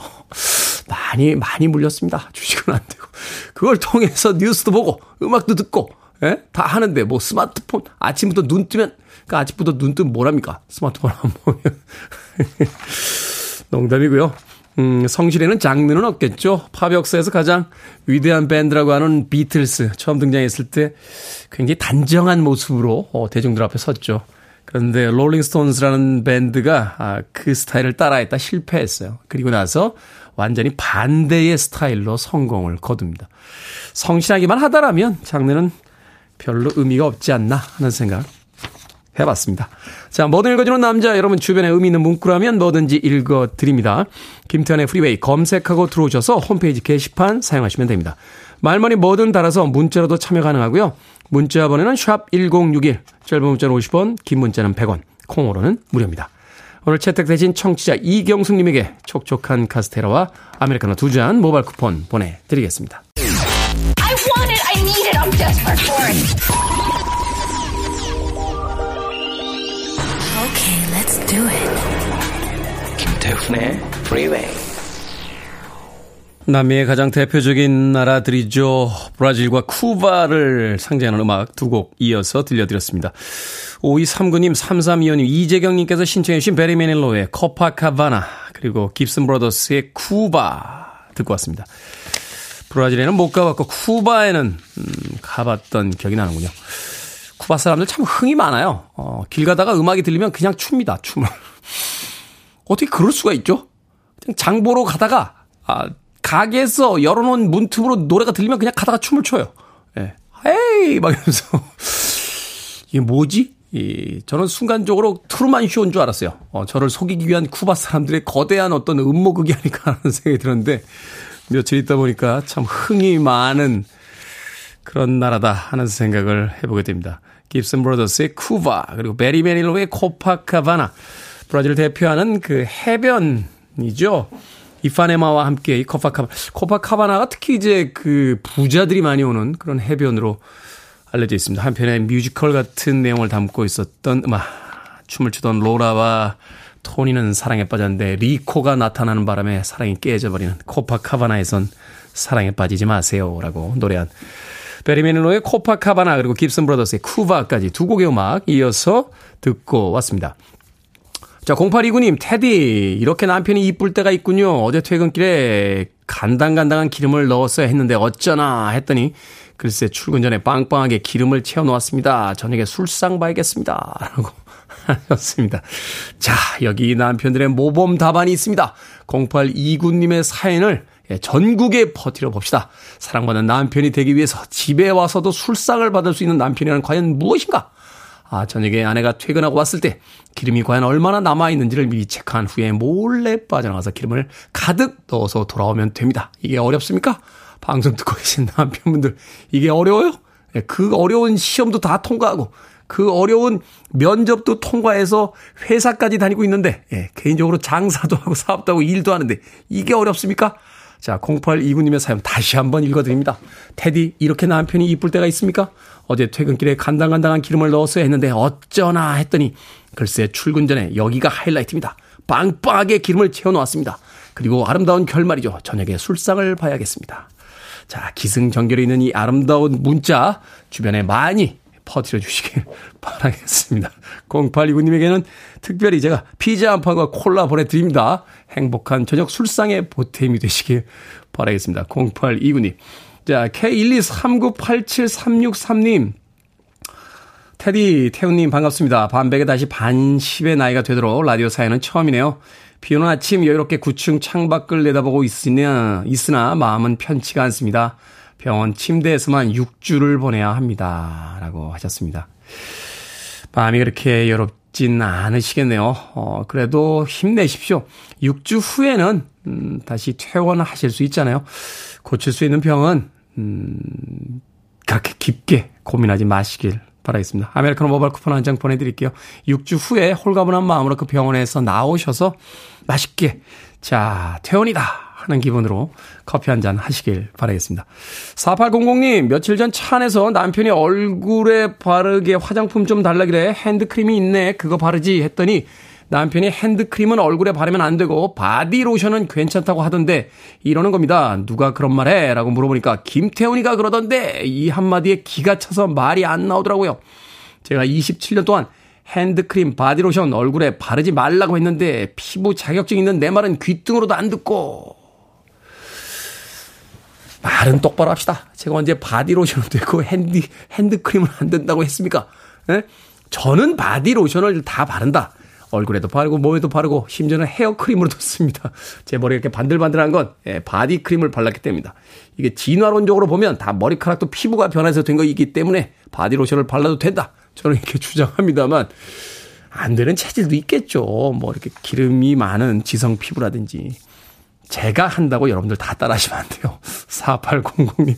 많이 물렸습니다. 주식은 안 되고. 그걸 통해서 뉴스도 보고, 음악도 듣고, 예? 다 하는데, 뭐 스마트폰, 아침부터 눈 뜨면, 그러니까 아침부터 눈 뜨면 뭐랍니까? 스마트폰 안 보면. 농담이고요. 성실에는 장르는 없겠죠. 팝 역사에서 가장 위대한 밴드라고 하는 비틀스. 처음 등장했을 때 굉장히 단정한 모습으로 대중들 앞에 섰죠. 그런데 롤링스톤스라는 밴드가 그 스타일을 따라했다 실패했어요. 그리고 나서 완전히 반대의 스타일로 성공을 거둡니다. 성실하기만 하다라면 장르는 별로 의미가 없지 않나 하는 생각 해봤습니다. 자, 뭐든 읽어주는 남자, 여러분 주변에 의미 있는 문구라면 뭐든지 읽어드립니다. 김태현의 프리웨이 검색하고 들어오셔서 홈페이지 게시판 사용하시면 됩니다. 말머리 뭐든 달아서 문자로도 참여 가능하고요. 문자 번호는 샵1061, 짧은 문자는 50원, 긴 문자는 100원, 콩으로는 무료입니다. 오늘 채택되신 청취자 이경숙님에게 촉촉한 카스테라와 아메리카노 2잔 모바일 쿠폰 보내드리겠습니다. I want it, I need it, I'm desperate for it. Okay, let's do it. 김태훈의 Freeway. 남미의 가장 대표적인 나라들이죠. 브라질과 쿠바를 상징하는 음악 두 곡 이어서 들려드렸습니다. 5239님, 3325님, 이재경님께서 신청해 주신 베리 메닐로의 코파카바나 그리고 깁슨 브라더스의 쿠바 듣고 왔습니다. 브라질에는 못 가봤고 쿠바에는 가봤던 기억이 나는군요. 쿠바 사람들 참 흥이 많아요. 길 가다가 음악이 들리면 그냥 춥니다. 춤을. 어떻게 그럴 수가 있죠? 그냥 장 보러 가다가 가게에서 열어놓은 문틈으로 노래가 들리면 그냥 가다가 춤을 춰요. 예. 에이! 막 이러면서. 이게 뭐지? 저는 순간적으로 트루만 쇼인 줄 알았어요. 저를 속이기 위한 쿠바 사람들의 거대한 어떤 음모극이 아닐까 하는 생각이 드는데, 며칠 있다 보니까 참 흥이 많은 그런 나라다 하는 생각을 해보게 됩니다. 깁슨 브라더스의 쿠바, 그리고 베리 메닐로의 코파카바나, 브라질을 대표하는 그 해변이죠. 이파네마와 함께 이 코파카바나가 특히 이제 그 부자들이 많이 오는 그런 해변으로 알려져 있습니다. 한편의 뮤지컬 같은 내용을 담고 있었던 음악. 춤을 추던 로라와 토니는 사랑에 빠졌는데 리코가 나타나는 바람에 사랑이 깨져버리는 코파카바나에선 사랑에 빠지지 마세요라고 노래한 베리메닐로의 코파카바나 그리고 깁슨 브라더스의 쿠바까지 두 곡의 음악 이어서 듣고 왔습니다. 자, 0829님, 테디, 이렇게 남편이 이쁠 때가 있군요. 어제 퇴근길에 간당간당한 기름을 넣었어야 했는데 어쩌나 했더니 글쎄 출근 전에 빵빵하게 기름을 채워놓았습니다. 저녁에 술상 봐야겠습니다. 라고 하셨습니다. 자, 여기 남편들의 모범 답안이 있습니다. 0829님의 사연을 전국에 퍼뜨려 봅시다. 사랑받는 남편이 되기 위해서 집에 와서도 술상을 받을 수 있는 남편이란 과연 무엇인가? 아, 저녁에 아내가 퇴근하고 왔을 때 기름이 과연 얼마나 남아있는지를 미리 체크한 후에 몰래 빠져나가서 기름을 가득 넣어서 돌아오면 됩니다. 이게 어렵습니까? 방송 듣고 계신 남편분들, 이게 어려워요? 그 어려운 시험도 다 통과하고 그 어려운 면접도 통과해서 회사까지 다니고 있는데, 예, 개인적으로 장사도 하고 사업도 하고 일도 하는데 이게 어렵습니까? 자, 0829님의 사연 다시 한번 읽어드립니다. 테디, 이렇게 남편이 이쁠 때가 있습니까? 어제 퇴근길에 간당간당한 기름을 넣었어야 했는데 어쩌나 했더니 글쎄 출근 전에 여기가 하이라이트입니다. 빵빵하게 기름을 채워놓았습니다. 그리고 아름다운 결말이죠. 저녁에 술상을 봐야겠습니다. 자, 기승전결이 있는 이 아름다운 문자 주변에 많이 퍼뜨려주시길 바라겠습니다. 0829님에게는 특별히 제가 피자 한 판과 콜라 보내드립니다. 행복한 저녁 술상의 보탬이 되시길 바라겠습니다. 0829님. 자, K123987363님. 테디, 태훈님 반갑습니다. 반백에 다시 반십의 나이가 되도록 라디오 사연은 처음이네요. 비 오는 아침 여유롭게 9층 창밖을 내다보고 있으나 마음은 편치가 않습니다. 병원 침대에서만 6주를 보내야 합니다. 라고 하셨습니다. 마음이 그렇게 여롭진 않으시겠네요. 그래도 힘내십시오. 6주 후에는 다시 퇴원하실 수 있잖아요. 고칠 수 있는 병은 그렇게 깊게 고민하지 마시길 바라겠습니다. 아메리카노 모바일 쿠폰 한 장 보내드릴게요. 6주 후에 홀가분한 마음으로 그 병원에서 나오셔서 맛있게, 자, 퇴원이다 하는 기분으로 커피 한잔 하시길 바라겠습니다. 4800님, 며칠 전 차 안에서 남편이 얼굴에 바르게 화장품 좀 달라길래 핸드크림이 있네, 그거 바르지 했더니 남편이 핸드크림은 얼굴에 바르면 안 되고 바디로션은 괜찮다고 하던데 이러는 겁니다. 누가 그런 말 해? 라고 물어보니까 김태훈이가 그러던데, 이 한마디에 기가 차서 말이 안 나오더라고요. 제가 27년 동안 핸드크림, 바디로션 얼굴에 바르지 말라고 했는데 피부 자격증 있는 내 말은 귀등으로도 안 듣고. 말은 똑바로 합시다. 제가 언제 바디로션은 되고 핸드크림은 안 된다고 했습니까? 예? 저는 바디로션을 다 바른다. 얼굴에도 바르고 몸에도 바르고 심지어는 헤어크림으로도 씁니다. 제 머리가 이렇게 반들반들한 건, 예, 바디크림을 발랐기 때문입니다. 이게 진화론적으로 보면 다 머리카락도 피부가 변해서 된 거이기 때문에 바디로션을 발라도 된다. 저는 이렇게 주장합니다만 안 되는 체질도 있겠죠. 뭐 이렇게 기름이 많은 지성 피부라든지. 제가 한다고 여러분들 다 따라하시면 안 돼요. 4800님.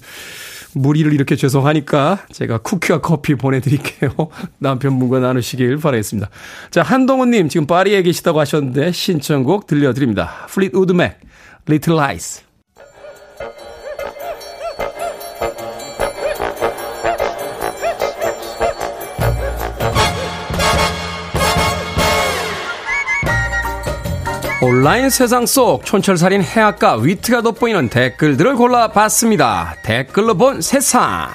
무리를 이렇게 죄송하니까 제가 쿠키와 커피 보내드릴게요. 남편분과 나누시길 바라겠습니다. 자, 한동훈님, 지금 파리에 계시다고 하셨는데 신청곡 들려드립니다. Fleetwood Mac, Little Lies. 온라인 세상 속 촌철살인 해악과 위트가 돋보이는 댓글들을 골라봤습니다. 댓글로 본 세상.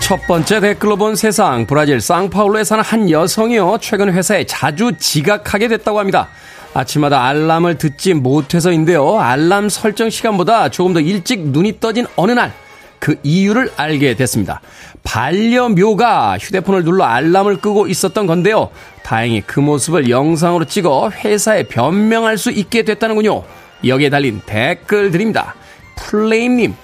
첫 번째 댓글로 본 세상. 브라질 상파울루에 사는 한 여성이요, 최근 회사에 자주 지각하게 됐다고 합니다. 아침마다 알람을 듣지 못해서인데요, 알람 설정 시간보다 조금 더 일찍 눈이 떠진 어느 날 그 이유를 알게 됐습니다. 반려묘가 휴대폰을 눌러 알람을 끄고 있었던 건데요, 다행히 그 모습을 영상으로 찍어 회사에 변명할 수 있게 됐다는군요. 여기에 달린 댓글 드립니다. 플레임님,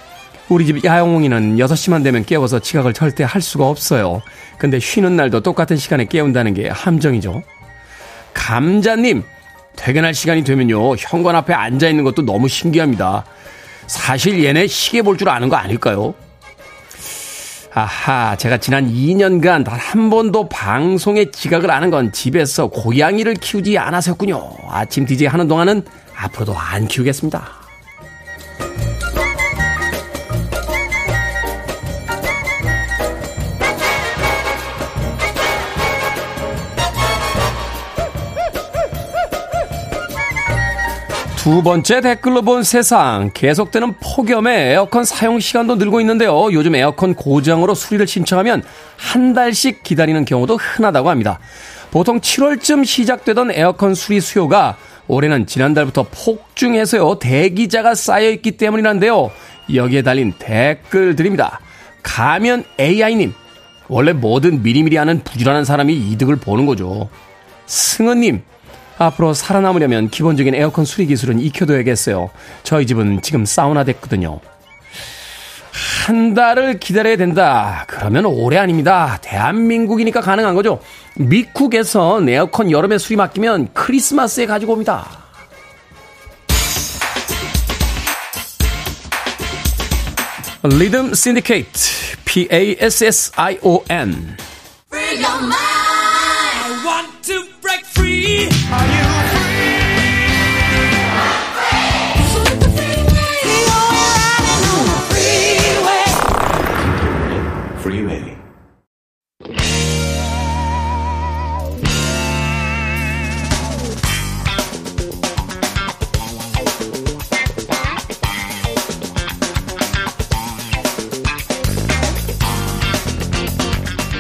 우리 집 야옹이는 6시만 되면 깨워서 지각을 절대 할 수가 없어요. 근데 쉬는 날도 똑같은 시간에 깨운다는 게 함정이죠. 감자님, 퇴근할 시간이 되면요, 현관 앞에 앉아있는 것도 너무 신기합니다. 사실 얘네 시계 볼 줄 아는 거 아닐까요? 아하, 제가 지난 2년간 단 한 번도 방송에 지각을 안 한 건 집에서 고양이를 키우지 않아서였군요. 아침 DJ 하는 동안은 앞으로도 안 키우겠습니다. 두 번째 댓글로 본 세상. 계속되는 폭염에 에어컨 사용 시간도 늘고 있는데요. 요즘 에어컨 고장으로 수리를 신청하면 한 달씩 기다리는 경우도 흔하다고 합니다. 보통 7월쯤 시작되던 에어컨 수리 수요가 올해는 지난달부터 폭증해서요. 대기자가 쌓여있기 때문이란데요. 여기에 달린 댓글들입니다. 가면 AI님. 원래 뭐든 미리미리 하는 부지런한 사람이 이득을 보는 거죠. 승은님. 앞으로 살아남으려면 기본적인 에어컨 수리 기술은 익혀둬야겠어요. 저희 집은 지금 사우나 됐거든요. 한 달을 기다려야 된다. 그러면 올해 아닙니다. 대한민국이니까 가능한 거죠. 미국에선 에어컨 여름에 수리 맡기면 크리스마스에 가지고 옵니다. 리듬 신디케이트 PASSION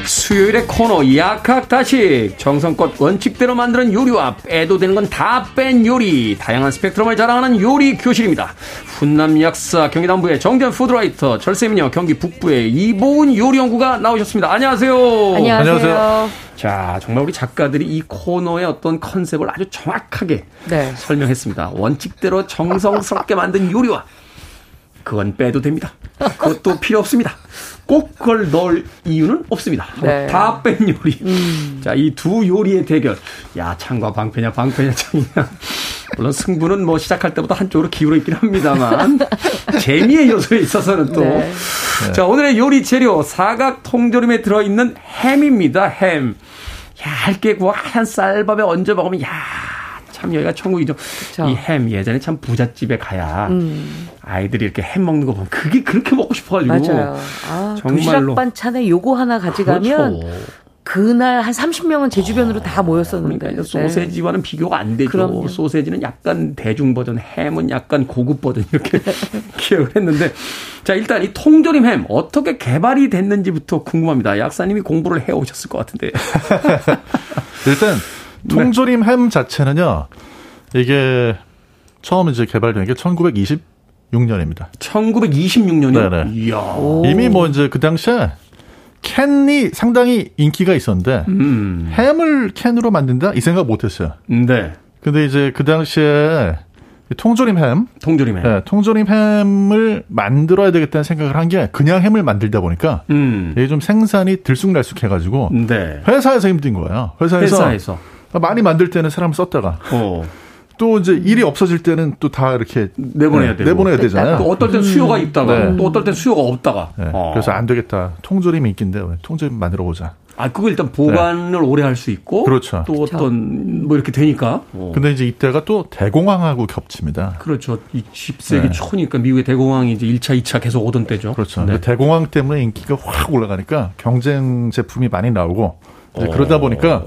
수요일의 코너 약학다식. 정성껏 원칙대로 만드는 요리와 빼도 되는 건 다 뺀 요리, 다양한 스펙트럼을 자랑하는 요리 교실입니다. 훈남 약사 경기남부의 정전 푸드라이터, 절세미녀 경기 북부의 이보은 요리연구가 나오셨습니다. 안녕하세요. 안녕하세요. 자, 정말 우리 작가들이 이 코너의 어떤 컨셉을 아주 정확하게 설명했습니다. 원칙대로 정성스럽게 만든 요리와 그건 빼도 됩니다. 그것도 필요 없습니다. 꼭 그걸 넣을 이유는 없습니다. 네. 다 뺀 요리. 자, 이 두 요리의 대결. 야, 창과 방패냐, 방패냐, 창이냐. 물론 승부는 뭐 시작할 때부터 한쪽으로 기울어 있긴 합니다만 재미의 요소에 있어서는 또. 네. 자, 오늘의 요리 재료 사각 통조림에 들어있는 햄입니다. 햄. 얇게 구워 하얀 쌀밥에 얹어 먹으면 야. 참 여기가 천국이죠. 그렇죠. 이 햄 예전에 참 부잣집에 가야 아이들이 이렇게 햄 먹는 거 보면 그게 그렇게 먹고 싶어가지고. 맞아요. 아, 도시락 반찬에 요거 하나 가져가면 그렇죠. 그날 한 30명은 제 주변으로 다 모였었는데. 그러니까 소세지와는 비교가 안 되죠. 그럼요. 소세지는 약간 대중 버전, 햄은 약간 고급 버전 이렇게 기억을 했는데. 자, 일단 이 통조림 햄 어떻게 개발이 됐는지부터 궁금합니다. 약사님이 공부를 해오셨을 것 같은데. 일단 통조림 햄 자체는요, 이게 처음 이제 개발된 게 1926년입니다. 1926년이요? 네네. 이야. 이미 뭐 이제 그 당시에 캔이 상당히 인기가 있었는데, 햄을 캔으로 만든다? 이 생각 못 했어요. 네. 근데 이제 그 당시에 통조림 햄. 네, 통조림 햄을 만들어야 되겠다는 생각을 한 게 그냥 햄을 만들다 보니까 이게 좀 생산이 들쑥날쑥해가지고, 회사에서 힘든 거예요. 회사에서. 많이 만들 때는 사람 썼다가 또 이제 일이 없어질 때는 또 다 이렇게 내보내야 되잖아요. 또 어떨 땐 수요가 있다가 또 어떨 땐 수요가 없다가. 네. 그래서 안 되겠다. 통조림이 인기인데 통조림 만들어 보자. 아, 그거 일단 보관을 오래 할 수 있고. 그렇죠. 또 어떤 뭐 이렇게 되니까. 근데 이제 이때가 또 대공황하고 겹칩니다. 그렇죠. 20세기 초니까 미국의 대공황이 이제 1차, 2차 계속 오던 때죠. 그렇죠. 네. 대공황 때문에 인기가 확 올라가니까 경쟁 제품이 많이 나오고 그러다 보니까.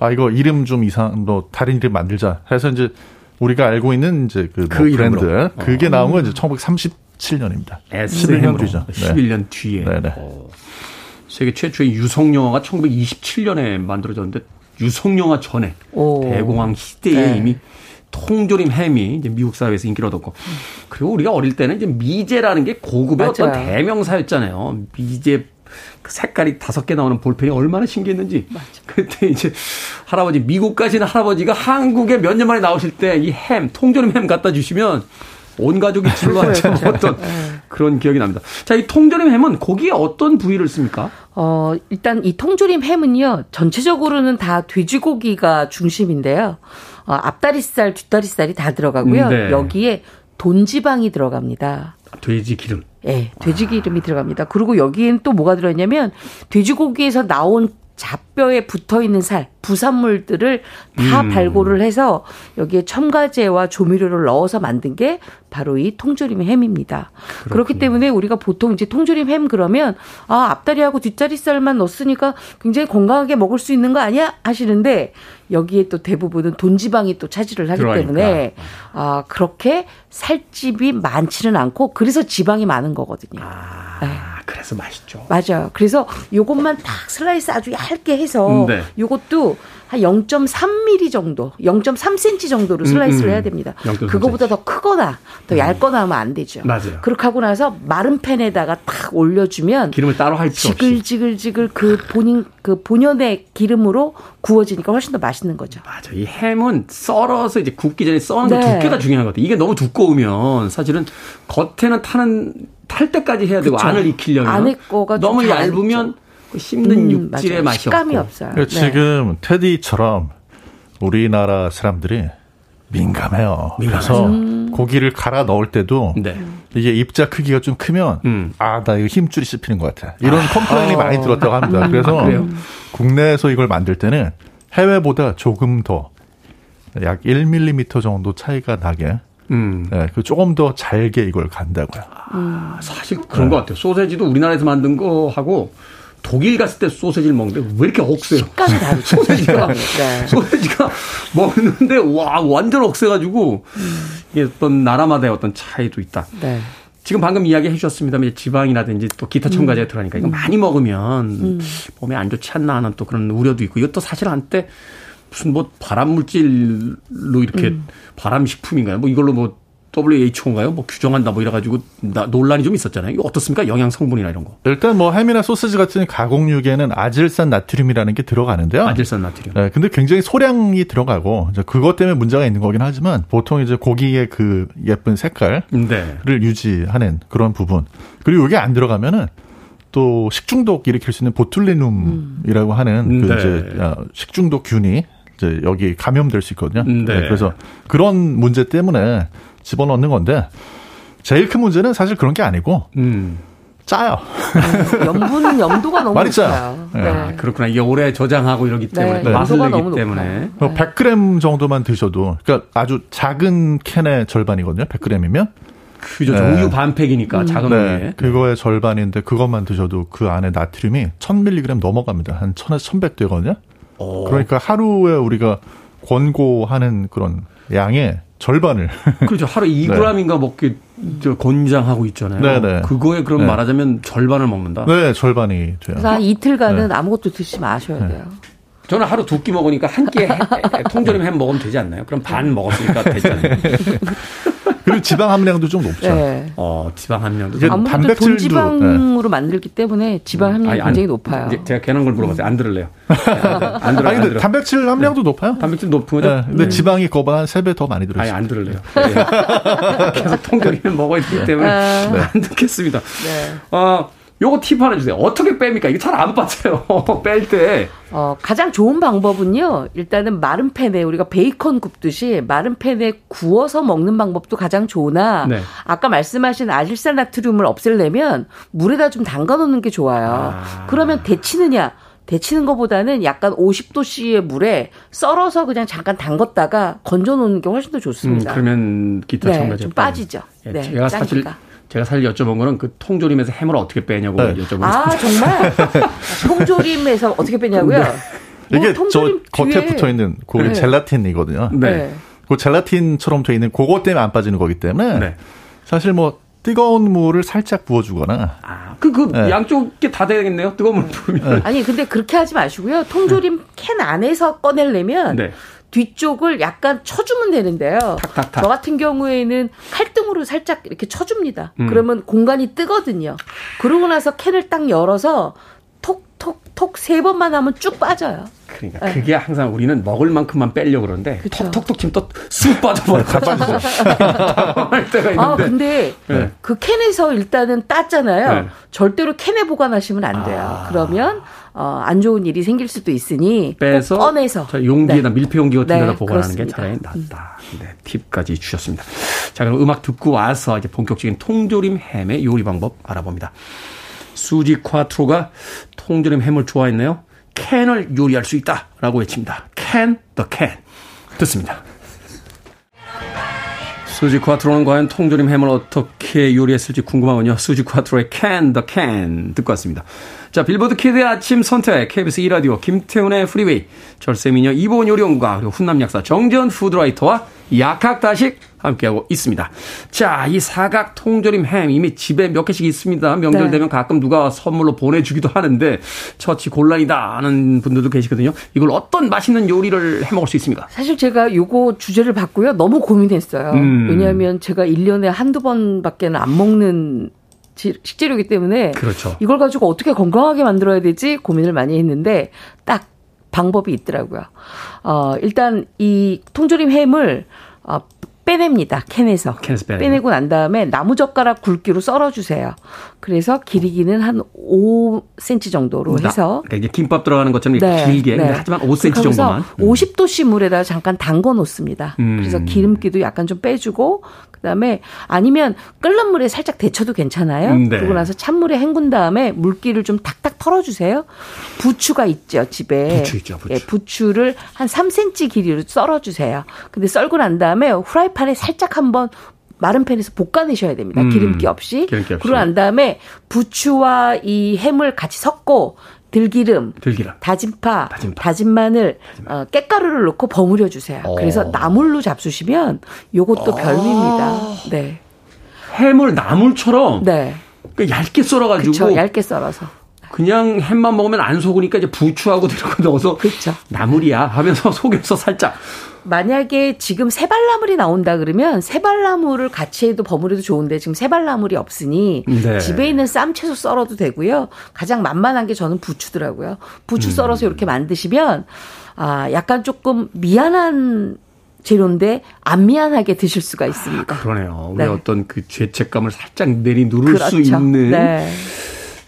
아, 이거 이름 좀 이상, 뭐, 다른 이름 만들자. 해서 이제, 우리가 알고 있는 이제 그 뭐 브랜드. 그게 나온 건 이제 1937년입니다. 11년 뒤죠. 11년 뒤에. 네네. 세계 최초의 유성영화가 1927년에 만들어졌는데, 유성영화 전에, 대공황 시대에 이미 통조림 햄이 이제 미국 사회에서 인기를 얻었고. 그리고 우리가 어릴 때는 이제 미제라는 게 고급의 어떤 대명사였잖아요. 미제. 색깔이 5개 나오는 볼펜이 얼마나 신기했는지. 맞아. 그때 이제 할아버지, 미국 가신 할아버지가 한국에 몇 년 만에 나오실 때 이 햄, 통조림 햄 갖다 주시면 온 가족이 즐거워하죠. 어떤 그런 기억이 납니다. 자, 이 통조림 햄은 고기에 어떤 부위를 씁니까? 일단 이 통조림 햄은요, 전체적으로는 다 돼지고기가 중심인데요. 앞다리살, 뒷다리살이 다 들어가고요. 네. 여기에 돈지방이 들어갑니다. 돼지 기름. 네, 돼지 기름이 들어갑니다. 그리고 여기엔 또 뭐가 들어있냐면 돼지고기에서 나온 잡뼈에 붙어있는 살, 부산물들을 다 발굴을 해서 여기에 첨가제와 조미료를 넣어서 만든 게 바로 이 통조림 햄입니다. 그렇기 때문에 우리가 보통 이제 통조림 햄 그러면 아, 앞다리하고 뒷다리살만 넣었으니까 굉장히 건강하게 먹을 수 있는 거 아니야? 하시는데 여기에 또 대부분은 돈지방이 또 차지를 하기 그러니까. 때문에 아, 그렇게 살집이 많지는 않고 그래서 지방이 많은 거거든요. 아, 네. 그래서 맛있죠. 맞아요. 그래서 요것만 딱 슬라이스 아주 얇게 해서 네. 요것도 한 0.3mm 정도, 0.3cm 정도로 슬라이스를 해야 됩니다. 0.3cm. 그거보다 더 크거나 더 얇거나 하면 안 되죠. 맞아요. 그렇게 하고 나서 마른 팬에다가 탁 올려주면 기름을 따로 할 필요 없이 지글지글지글 그 본연의 기름으로 구워지니까 훨씬 더 맛있는 거죠. 맞아. 이 햄은 썰어서 이제 굽기 전에 써는 네. 게 두께가 중요하거든요. 이게 너무 두꺼우면 사실은 겉에는 탈 때까지 해야 되고 그쵸. 안을 익히려면 안에 거가 너무 얇으면 그 씹는 육질의 맛이 식감이 없어요. 네. 지금 테디처럼 우리나라 사람들이 민감해요. 그래서 고기를 갈아 넣을 때도 네. 이게 입자 크기가 좀 크면 아, 나 이거 힘줄이 씹히는 것 같아. 이런 컴플레인이 많이 들었다고 합니다. 그래서 국내에서 이걸 만들 때는 해외보다 조금 더 약 1mm 정도 차이가 나게 네, 그 조금 더 잘게 이걸 간다고요. 아, 사실 그런 네. 것 같아요. 소세지도 우리나라에서 만든 거하고 독일 갔을 때 소세지를 먹는데 왜 이렇게 억세요? 식감이 다르죠. 네. 소세지가 먹는데 와 완전 억세가지고 이게 어떤 나라마다의 어떤 차이도 있다. 네. 지금 방금 이야기해 주셨습니다만 지방이라든지 또 기타 첨가제가 들어가니까 이거 많이 먹으면 몸에 안 좋지 않나 하는 또 그런 우려도 있고 이것도 사실 한때 무슨 뭐 발암물질로 이렇게 발암식품인가요? 뭐 이걸로 뭐 WHO인가요? 뭐 규정한다 뭐 이래가지고 논란이 좀 있었잖아요. 이거 어떻습니까? 영양 성분이나 이런 거. 일단 뭐 햄이나 소시지 같은 가공육에는 아질산 나트륨이라는 게 들어가는데요. 아질산 나트륨. 네, 근데 굉장히 소량이 들어가고 그것 때문에 문제가 있는 거긴 하지만 보통 이제 고기의 그 예쁜 색깔을 네. 유지하는 그런 부분. 그리고 이게 안 들어가면은 또 식중독 일으킬 수 있는 보툴리눔이라고 하는 그 네. 이제 식중독균이 이제 여기 감염될 수 있거든요. 네. 그래서 그런 문제 때문에 집어넣는 건데 제일 큰 문제는 사실 그런 게 아니고 짜요. 염분 염도가 너무 많이 짜요. 네. 아, 그렇구나. 이게 오래 저장하고 이러기 때문에 네. 맛을 내기 너무 때문에. 네. 100g 정도만 드셔도 그러니까 아주 작은 캔의 절반이거든요. 100g이면. 그죠. 네. 우유 반팩이니까 작은 네. 게. 그거의 절반인데 그것만 드셔도 그 안에 나트륨이 1000mg 넘어갑니다. 한 1000에서 1100 되거든요. 오. 그러니까 하루에 우리가 권고하는 그런 양의 절반을. 그렇죠. 하루 2g인가 네. 먹기 권장하고 있잖아요. 네네. 그거에 그럼 네. 말하자면 절반을 먹는다? 네. 절반이 돼요. 그래서 한 이틀간은 네. 아무것도 드시지 마셔야 네. 돼요. 저는 하루 두 끼 먹으니까 한 끼에 통조림 햄 먹으면 되지 않나요? 그럼 반 먹었으니까 되잖아요. 그리고 지방 함량도 좀 높죠. 네. 지방 함량도 좀 높죠. 아무래도 돈지방으로 네. 만들기 때문에 지방 함량이 굉장히 높아요. 이제 제가 괜한 걸 물어봤어요. 안 들을래요. 안 들어요. 아니, 근데 단백질 함량도 네. 높아요. 단백질 높은 거죠? 네. 근데 네. 지방이 거봐 한 3배 더 많이 들어있어요. 아니, 안 들을래요. 네. 계속 통조림을 먹어야 되기 때문에 네. 안 듣겠습니다. 네. 요거 팁 하나 주세요. 어떻게 뺍니까? 이게 잘 안 빠져요. 뺄 때. 가장 좋은 방법은요. 일단은 마른 팬에 우리가 베이컨 굽듯이 마른 팬에 구워서 먹는 방법도 가장 좋으나 네. 아까 말씀하신 아질산 나트륨을 없애려면 물에다 좀 담가놓는 게 좋아요. 아. 그러면 데치느냐? 데치는 것보다는 약간 50도씨의 물에 썰어서 그냥 잠깐 담갔다가 건져놓는 게 훨씬 더 좋습니다. 그러면 기타 첨가제 네, 좀 빠지죠. 네, 네, 제가 사실... 제가 사실 여쭤본 거는 그 통조림에서 햄을 어떻게 빼냐고 네. 여쭤본 거예요. 아, 정말? 통조림에서 어떻게 빼냐고요? 네. 이게 통조림 저 겉에 붙어 있는 그 네. 젤라틴이거든요. 네. 그 젤라틴처럼 돼 있는 그것 때문에 안 빠지는 거기 때문에 네. 사실 뭐 뜨거운 물을 살짝 부어주거나. 아, 네. 양쪽 게 다 되겠네요. 뜨거운 물 부으면. 네. 아니, 근데 그렇게 하지 마시고요. 통조림 캔 안에서 꺼내려면 네. 뒤쪽을 약간 쳐주면 되는데요. 탁탁탁. 저 같은 경우에는 칼등으로 살짝 이렇게 쳐줍니다. 그러면 공간이 뜨거든요. 그러고 나서 캔을 딱 열어서 톡톡톡 3번만 하면 쭉 빠져요. 그러니까 네. 그게 항상 우리는 먹을 만큼만 빼려고 그러는데 그쵸. 톡톡톡 치면 또 쑥 빠져버려. 다 빠져버려. 당황할 때가 있는데. 아, 근데 네. 그 캔에서 일단은 땄잖아요. 네. 절대로 캔에 보관하시면 안 돼요. 그러면 안 좋은 일이 생길 수도 있으니 빼서 꺼내서 용기에다 네. 밀폐 용기 같은 데다 네, 보관하는 그렇습니다. 게 차라리 낫다. 네, 팁까지 주셨습니다. 자, 그럼 음악 듣고 와서 이제 본격적인 통조림 햄의 요리 방법 알아봅니다. 수지 콰트로가 통조림 햄을 좋아했네요. 캔을 요리할 수 있다라고 외칩니다. 캔, the 캔. 듣습니다. 수지 콰트로는 과연 통조림 햄을 어떻게 요리했을지 궁금하군요. 수지 콰트로의 Can the Can 듣고 왔습니다. 자, 빌보드 키드의 아침 선택, KBS 2라디오, 김태훈의 프리웨이, 절세미녀 이보은 요리연구가, 그리고 훈남약사 정재현 푸드라이터와 약학다식 함께하고 있습니다. 자, 이 사각 통조림 햄 이미 집에 몇 개씩 있습니다. 명절 되면 가끔 누가 선물로 보내주기도 하는데 처치 곤란이다 하는 분들도 계시거든요. 이걸 어떤 맛있는 요리를 해먹을 수 있습니까? 사실 제가 요거 주제를 받고요. 너무 고민했어요. 왜냐하면 제가 1년에 한두 번밖에 안 먹는 식재료이기 때문에 그렇죠. 이걸 가지고 어떻게 건강하게 만들어야 되지 고민을 많이 했는데 딱 방법이 있더라고요. 일단 이 통조림 햄을 빼냅니다. 캔에서 빼내고 난 다음에 나무젓가락 굵기로 썰어주세요. 그래서 길이기는 한 5cm 정도로 해서 그러니까 이게 김밥 들어가는 것처럼 네, 길게 네. 하지만 5cm 정도만 50도씨 물에다 잠깐 담궈 놓습니다. 그래서 기름기도 약간 좀 빼주고 그다음에 아니면 끓는 물에 살짝 데쳐도 괜찮아요. 네. 그러고 나서 찬물에 헹군 다음에 물기를 좀 탁탁 털어주세요. 부추가 있죠 집에. 부추. 예, 부추를 한 3cm 길이로 썰어주세요. 근데 썰고 난 다음에 후라이팬 판에 살짝 한번 마른 팬에서 볶아내셔야 됩니다. 기름기 없이. 그러고 난 다음에 부추와 이 햄을 같이 섞고 들기름. 다진파. 다진 마늘. 깻가루를 넣고 버무려 주세요. 그래서 나물로 잡수시면 요것도 별미입니다. 네. 햄을 나물처럼 네. 그러니까 얇게 썰어가지고. 그렇죠. 얇게 썰어서. 그냥 햄만 먹으면 안 속으니까 이제 부추하고 이렇게 넣어서 그렇죠. 나물이야 하면서 속여서 살짝. 만약에 지금 새발나물이 나온다 그러면 새발나물을 같이 해도 버무려도 좋은데 지금 새발나물이 없으니 네. 집에 있는 쌈채소 썰어도 되고요. 가장 만만한 게 저는 부추더라고요. 부추 썰어서 이렇게 만드시면 약간 조금 미안한 재료인데 안 미안하게 드실 수가 있습니다. 그러네요. 우리 네. 어떤 그 죄책감을 살짝 내리누를 그렇죠. 수 있는. 네.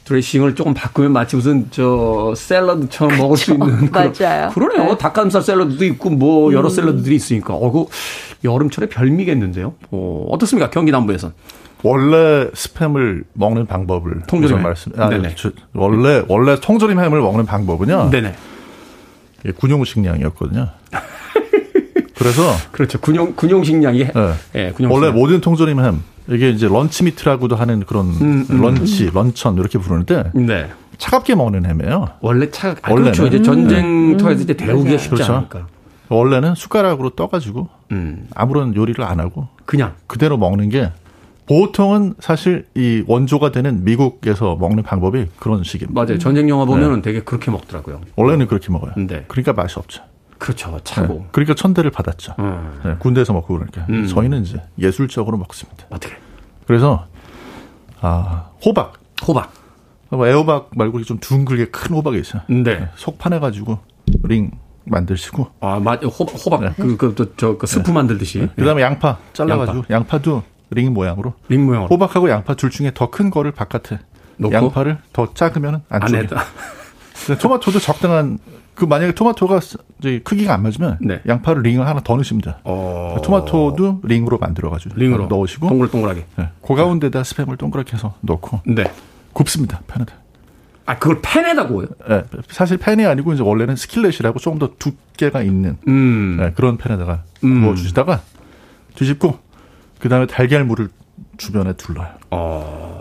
드레싱을 조금 바꾸면 마치 무슨 저 샐러드처럼 그쵸, 먹을 수 있는 그런 그러네요. 네. 닭가슴살 샐러드도 있고 뭐 여러 샐러드들이 있으니까 그 여름철에 별미겠는데요. 어떻습니까? 경기 남부에서는 원래 스팸을 먹는 방법을 통조림 말씀. 원래 통조림 햄을 먹는 방법은요. 네네. 군용 식량이었거든요. 그래서 그렇죠. 군용 식량이. 네. 네, 군용 원래 식량. 모든 통조림 햄. 이게 이제 런치미트라고도 하는 그런 런천 이렇게 부르는데 네. 차갑게 먹는 햄이에요. 원래 그렇죠. 이제 전쟁터에서 이제 데우기가 쉽지 그렇죠. 않으니까. 원래는 숟가락으로 떠가지고 아무런 요리를 안 하고 그냥 그대로 먹는 게 보통은 사실 이 원조가 되는 미국에서 먹는 방법이 그런 식입니다. 맞아요. 전쟁 영화 보면은 네. 되게 그렇게 먹더라고요. 원래는 그렇게 먹어요. 네. 그러니까 맛이 없죠. 그렇죠. 차고. 네, 그러니까 천대를 받았죠. 네, 군대에서 먹고 그러니까. 저희는 이제 예술적으로 먹습니다. 어떻게? 그래서 호박. 애호박 말고 좀 둥글게 큰 호박이 있어요. 네. 네, 속 파내가지고 링 만드시고. 호박. 네. 그 스프 네. 만들듯이. 네. 그다음에 양파 잘라가지고 양파도 링 모양으로. 호박하고 양파 둘 중에 더 큰 거를 바깥에. 놓고? 양파를 더 작으면 안쪽에. 토마토도 적당한. 그 만약에 토마토가 이제 크기가 안 맞으면 네. 양파를 링을 하나 더 넣으시면 돼요. 토마토도 링으로 만들어가지고 넣으시고 동글동글하게. 네. 그 가운데다 스팸을 동그랗게 해서 넣고 네. 굽습니다. 팬에다. 그걸 팬에다 구워요? 네. 사실 팬이 아니고 이제 원래는 스킬렛이라고 조금 더 두께가 있는 네. 그런 팬에다가 구워주시다가 뒤집고 그다음에 달걀물을 주변에 둘러요.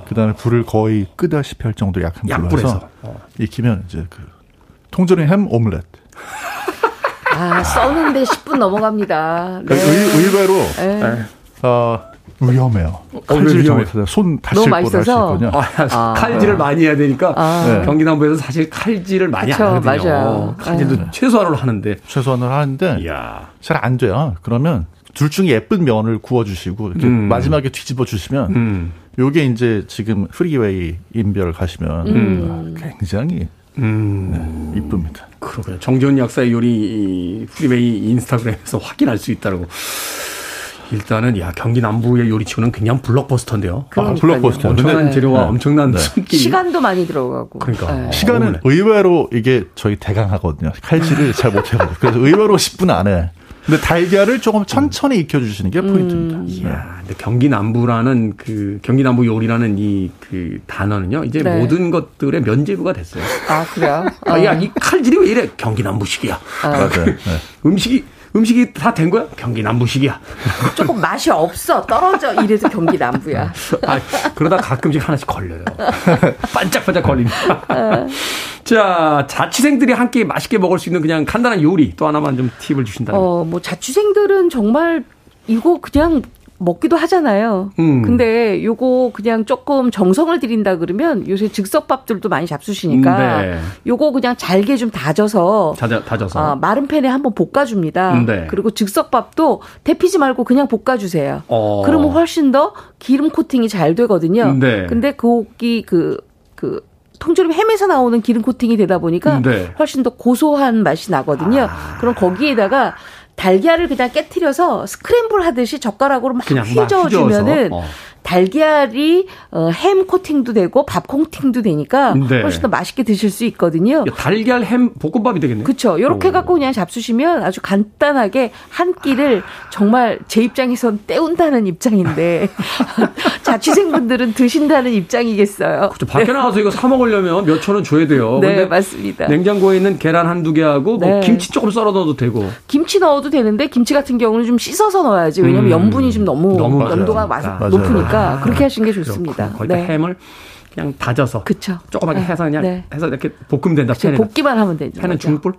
그다음에 불을 거의 끄다시피 할 정도 약한 불로 해서 익히면 이제 그 통조림 햄 오믈렛. 써는데 10분 넘어갑니다. 네. 의외로 위험해요. 칼질 잘못하다 손 다칠 뻔했을 거냐. 칼질을 많이 해야 되니까 네. 경기남부에서 사실 칼질을 많이 안 하거든요. 맞아요. 칼질도 최소한으로 하는데. 이야. 잘 안 돼요. 그러면 둘 중에 예쁜 면을 구워주시고 이렇게 마지막에 뒤집어 주시면 이게 이제 지금 프리웨이 인별 가시면 굉장히 네, 이쁩니다. 그러고요. 정재훈 약사의 요리 프리웨이 인스타그램에서 확인할 수 있다라고. 일단은 경기 남부의 요리치고는 그냥 블록버스터인데요. 블록버스터. 엄청난 재료와 네. 엄청난 네. 손길이. 시간도 많이 들어가고. 그러니까 네. 시간은 의외로 이게 저희 대강하거든요. 칼질을 잘 못해가지고. 그래서 의외로 10분 안에 근데 달걀을 조금 천천히 익혀주시는 게 포인트입니다. 이야, 근데 경기남부라는 그 경기남부 요리라는 이 그 단어는요, 이제 네. 모든 것들의 면제부가 됐어요. 아 그래요? 아, 야, 이 칼질이 왜 이래? 경기남부식이야. 아, 네. 음식이 다 된 거야? 경기남부식이야. 조금 맛이 없어. 떨어져. 이래서 경기남부야. 아, 그러다 가끔씩 하나씩 걸려요. 반짝반짝 걸립니다. 자, 자취생들이 함께 맛있게 먹을 수 있는 그냥 간단한 요리 또 하나만 좀 팁을 주신다면. 뭐 자취생들은 정말 이거 그냥 먹기도 하잖아요. 근데 요거 그냥 조금 정성을 들인다 그러면 요새 즉석밥들도 많이 잡수시니까 네. 요거 그냥 잘게 좀 다져서 마른 팬에 한번 볶아줍니다. 네. 그리고 즉석밥도 데피지 말고 그냥 볶아주세요. 그러면 훨씬 더 기름 코팅이 잘 되거든요. 네. 근데 고기 통조림 햄에서 나오는 기름 코팅이 되다 보니까 네. 훨씬 더 고소한 맛이 나거든요. 아. 그럼 거기에다가 달걀을 그냥 깨트려서 스크램블 하듯이 젓가락으로 막 휘저어주면은 달걀이 햄 코팅도 되고 밥 코팅도 되니까 네. 훨씬 더 맛있게 드실 수 있거든요. 달걀 햄 볶음밥이 되겠네요. 그렇죠. 이렇게 갖고 그냥 잡수시면 아주 간단하게 한 끼를 정말 제 입장에선 때운다는 입장인데 자취생분들은 드신다는 입장이겠어요. 그렇죠. 밖에 네. 나가서 이거 사 먹으려면 몇 천 원 줘야 돼요. 네, 근데 맞습니다. 냉장고에 있는 계란 한두 개하고 네. 뭐 김치 조금 썰어 넣어도 되고. 김치 넣어도 되는데 김치 같은 경우는 좀 씻어서 넣어야지. 왜냐하면 염분이 좀 너무 염도가 높으니까. 그렇게 하시는 게 좋습니다. 거기다 네. 햄을 그냥 다져서 그쵸. 조그맣게 해서 그냥 네. 해서 이렇게 볶음된다. 볶기만 하면 되죠. 팬은 중불?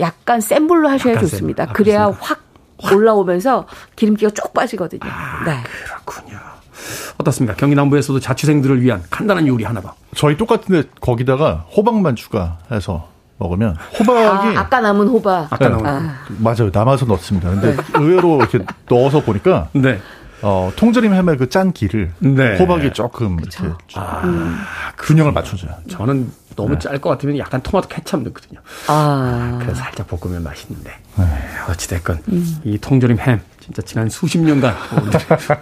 약간 센 불로 하셔야 약간 좋습니다. 그래야 확 올라오면서 기름기가 쭉 빠지거든요. 네. 그렇군요. 어떻습니까? 경기남부에서도 자취생들을 위한 간단한 요리 하나 봐. 저희 똑같은데 거기다가 호박만 추가해서 먹으면 호박이 아까 남은 호박. 아까 남은 맞아요. 남아서 넣습니다. 근데 네. 의외로 이렇게 넣어서 보니까 네. 통조림 햄의 그 짠 기를 네. 호박이 조금 이렇게 균형을 맞춰줘요. 저는 너무 네. 짤 것 같으면 약간 토마토 케첩 넣거든요. 그래서 살짝 볶으면 맛있는데 네. 어찌됐건 이 통조림 햄 진짜 지난 수십 년간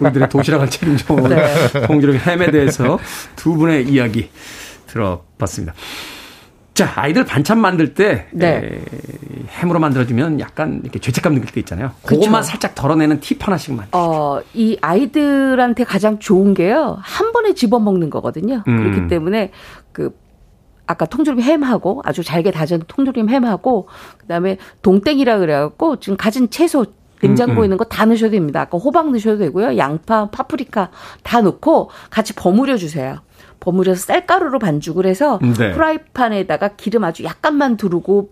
우리들의 도시락을 책임져온 네. 통조림 햄에 대해서 두 분의 이야기 들어봤습니다. 자, 아이들 반찬 만들 때 네. 햄으로 만들어주면 약간 이렇게 죄책감 느낄 때 있잖아요. 그쵸. 그것만 살짝 덜어내는 팁 하나씩만. 이 아이들한테 가장 좋은 게요. 한 번에 집어먹는 거거든요. 그렇기 때문에 아까 통조림 햄하고 아주 잘게 다진 통조림 햄하고 그다음에 동땡이라 그래갖고 지금 가진 채소 냉장고에 있는 거 다 넣으셔도 됩니다. 아까 호박 넣으셔도 되고요. 양파, 파프리카 다 넣고 같이 버무려 주세요. 버무려서 쌀가루로 반죽을 해서 네. 프라이팬에다가 기름 아주 약간만 두르고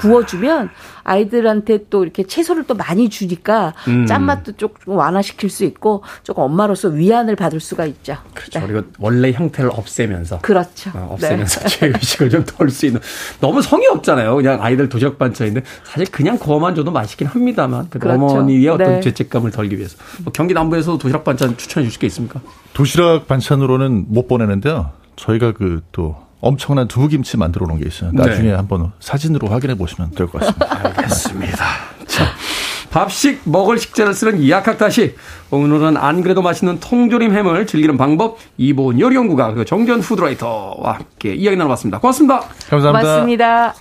구워주면 아이들한테 또 이렇게 채소를 또 많이 주니까 짠맛도 조금 완화시킬 수 있고 조금 엄마로서 위안을 받을 수가 있죠. 그렇죠. 네. 그리고 원래 형태를 없애면서. 그렇죠. 없애면서 네. 의식을 좀 덜 수 있는. 너무 성의 없잖아요. 그냥 아이들 도시락 반찬인데 사실 그냥 구워만 줘도 맛있긴 합니다만. 그렇죠. 어머니의 어떤 네. 죄책감을 덜기 위해서. 뭐 경기 남부에서도 도시락 반찬 추천해 주실 게 있습니까? 도시락 반찬으로는 못 보내는데요. 저희가 엄청난 두부김치 만들어 놓은 게 있어요. 나중에 네. 한번 사진으로 확인해 보시면 될 것 같습니다. 알겠습니다. 자, 밥식 먹을 식재를 쓰는 약학다시. 오늘은 안 그래도 맛있는 통조림 햄을 즐기는 방법 이보은 요리연구가 그리고 정전 푸드라이터와 함께 이야기 나눠봤습니다. 고맙습니다. 감사합니다. 고맙습니다.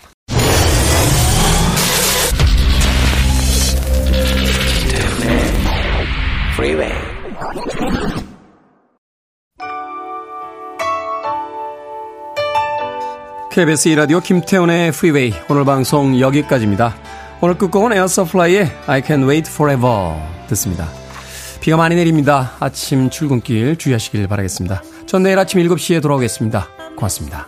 KBS 2라디오 김태훈의 프리웨이 오늘 방송 여기까지입니다. 오늘 끝곡은 에어서플라이의 I Can Wait Forever 듣습니다. 비가 많이 내립니다. 아침 출근길 주의하시길 바라겠습니다. 전 내일 아침 7시에 돌아오겠습니다. 고맙습니다.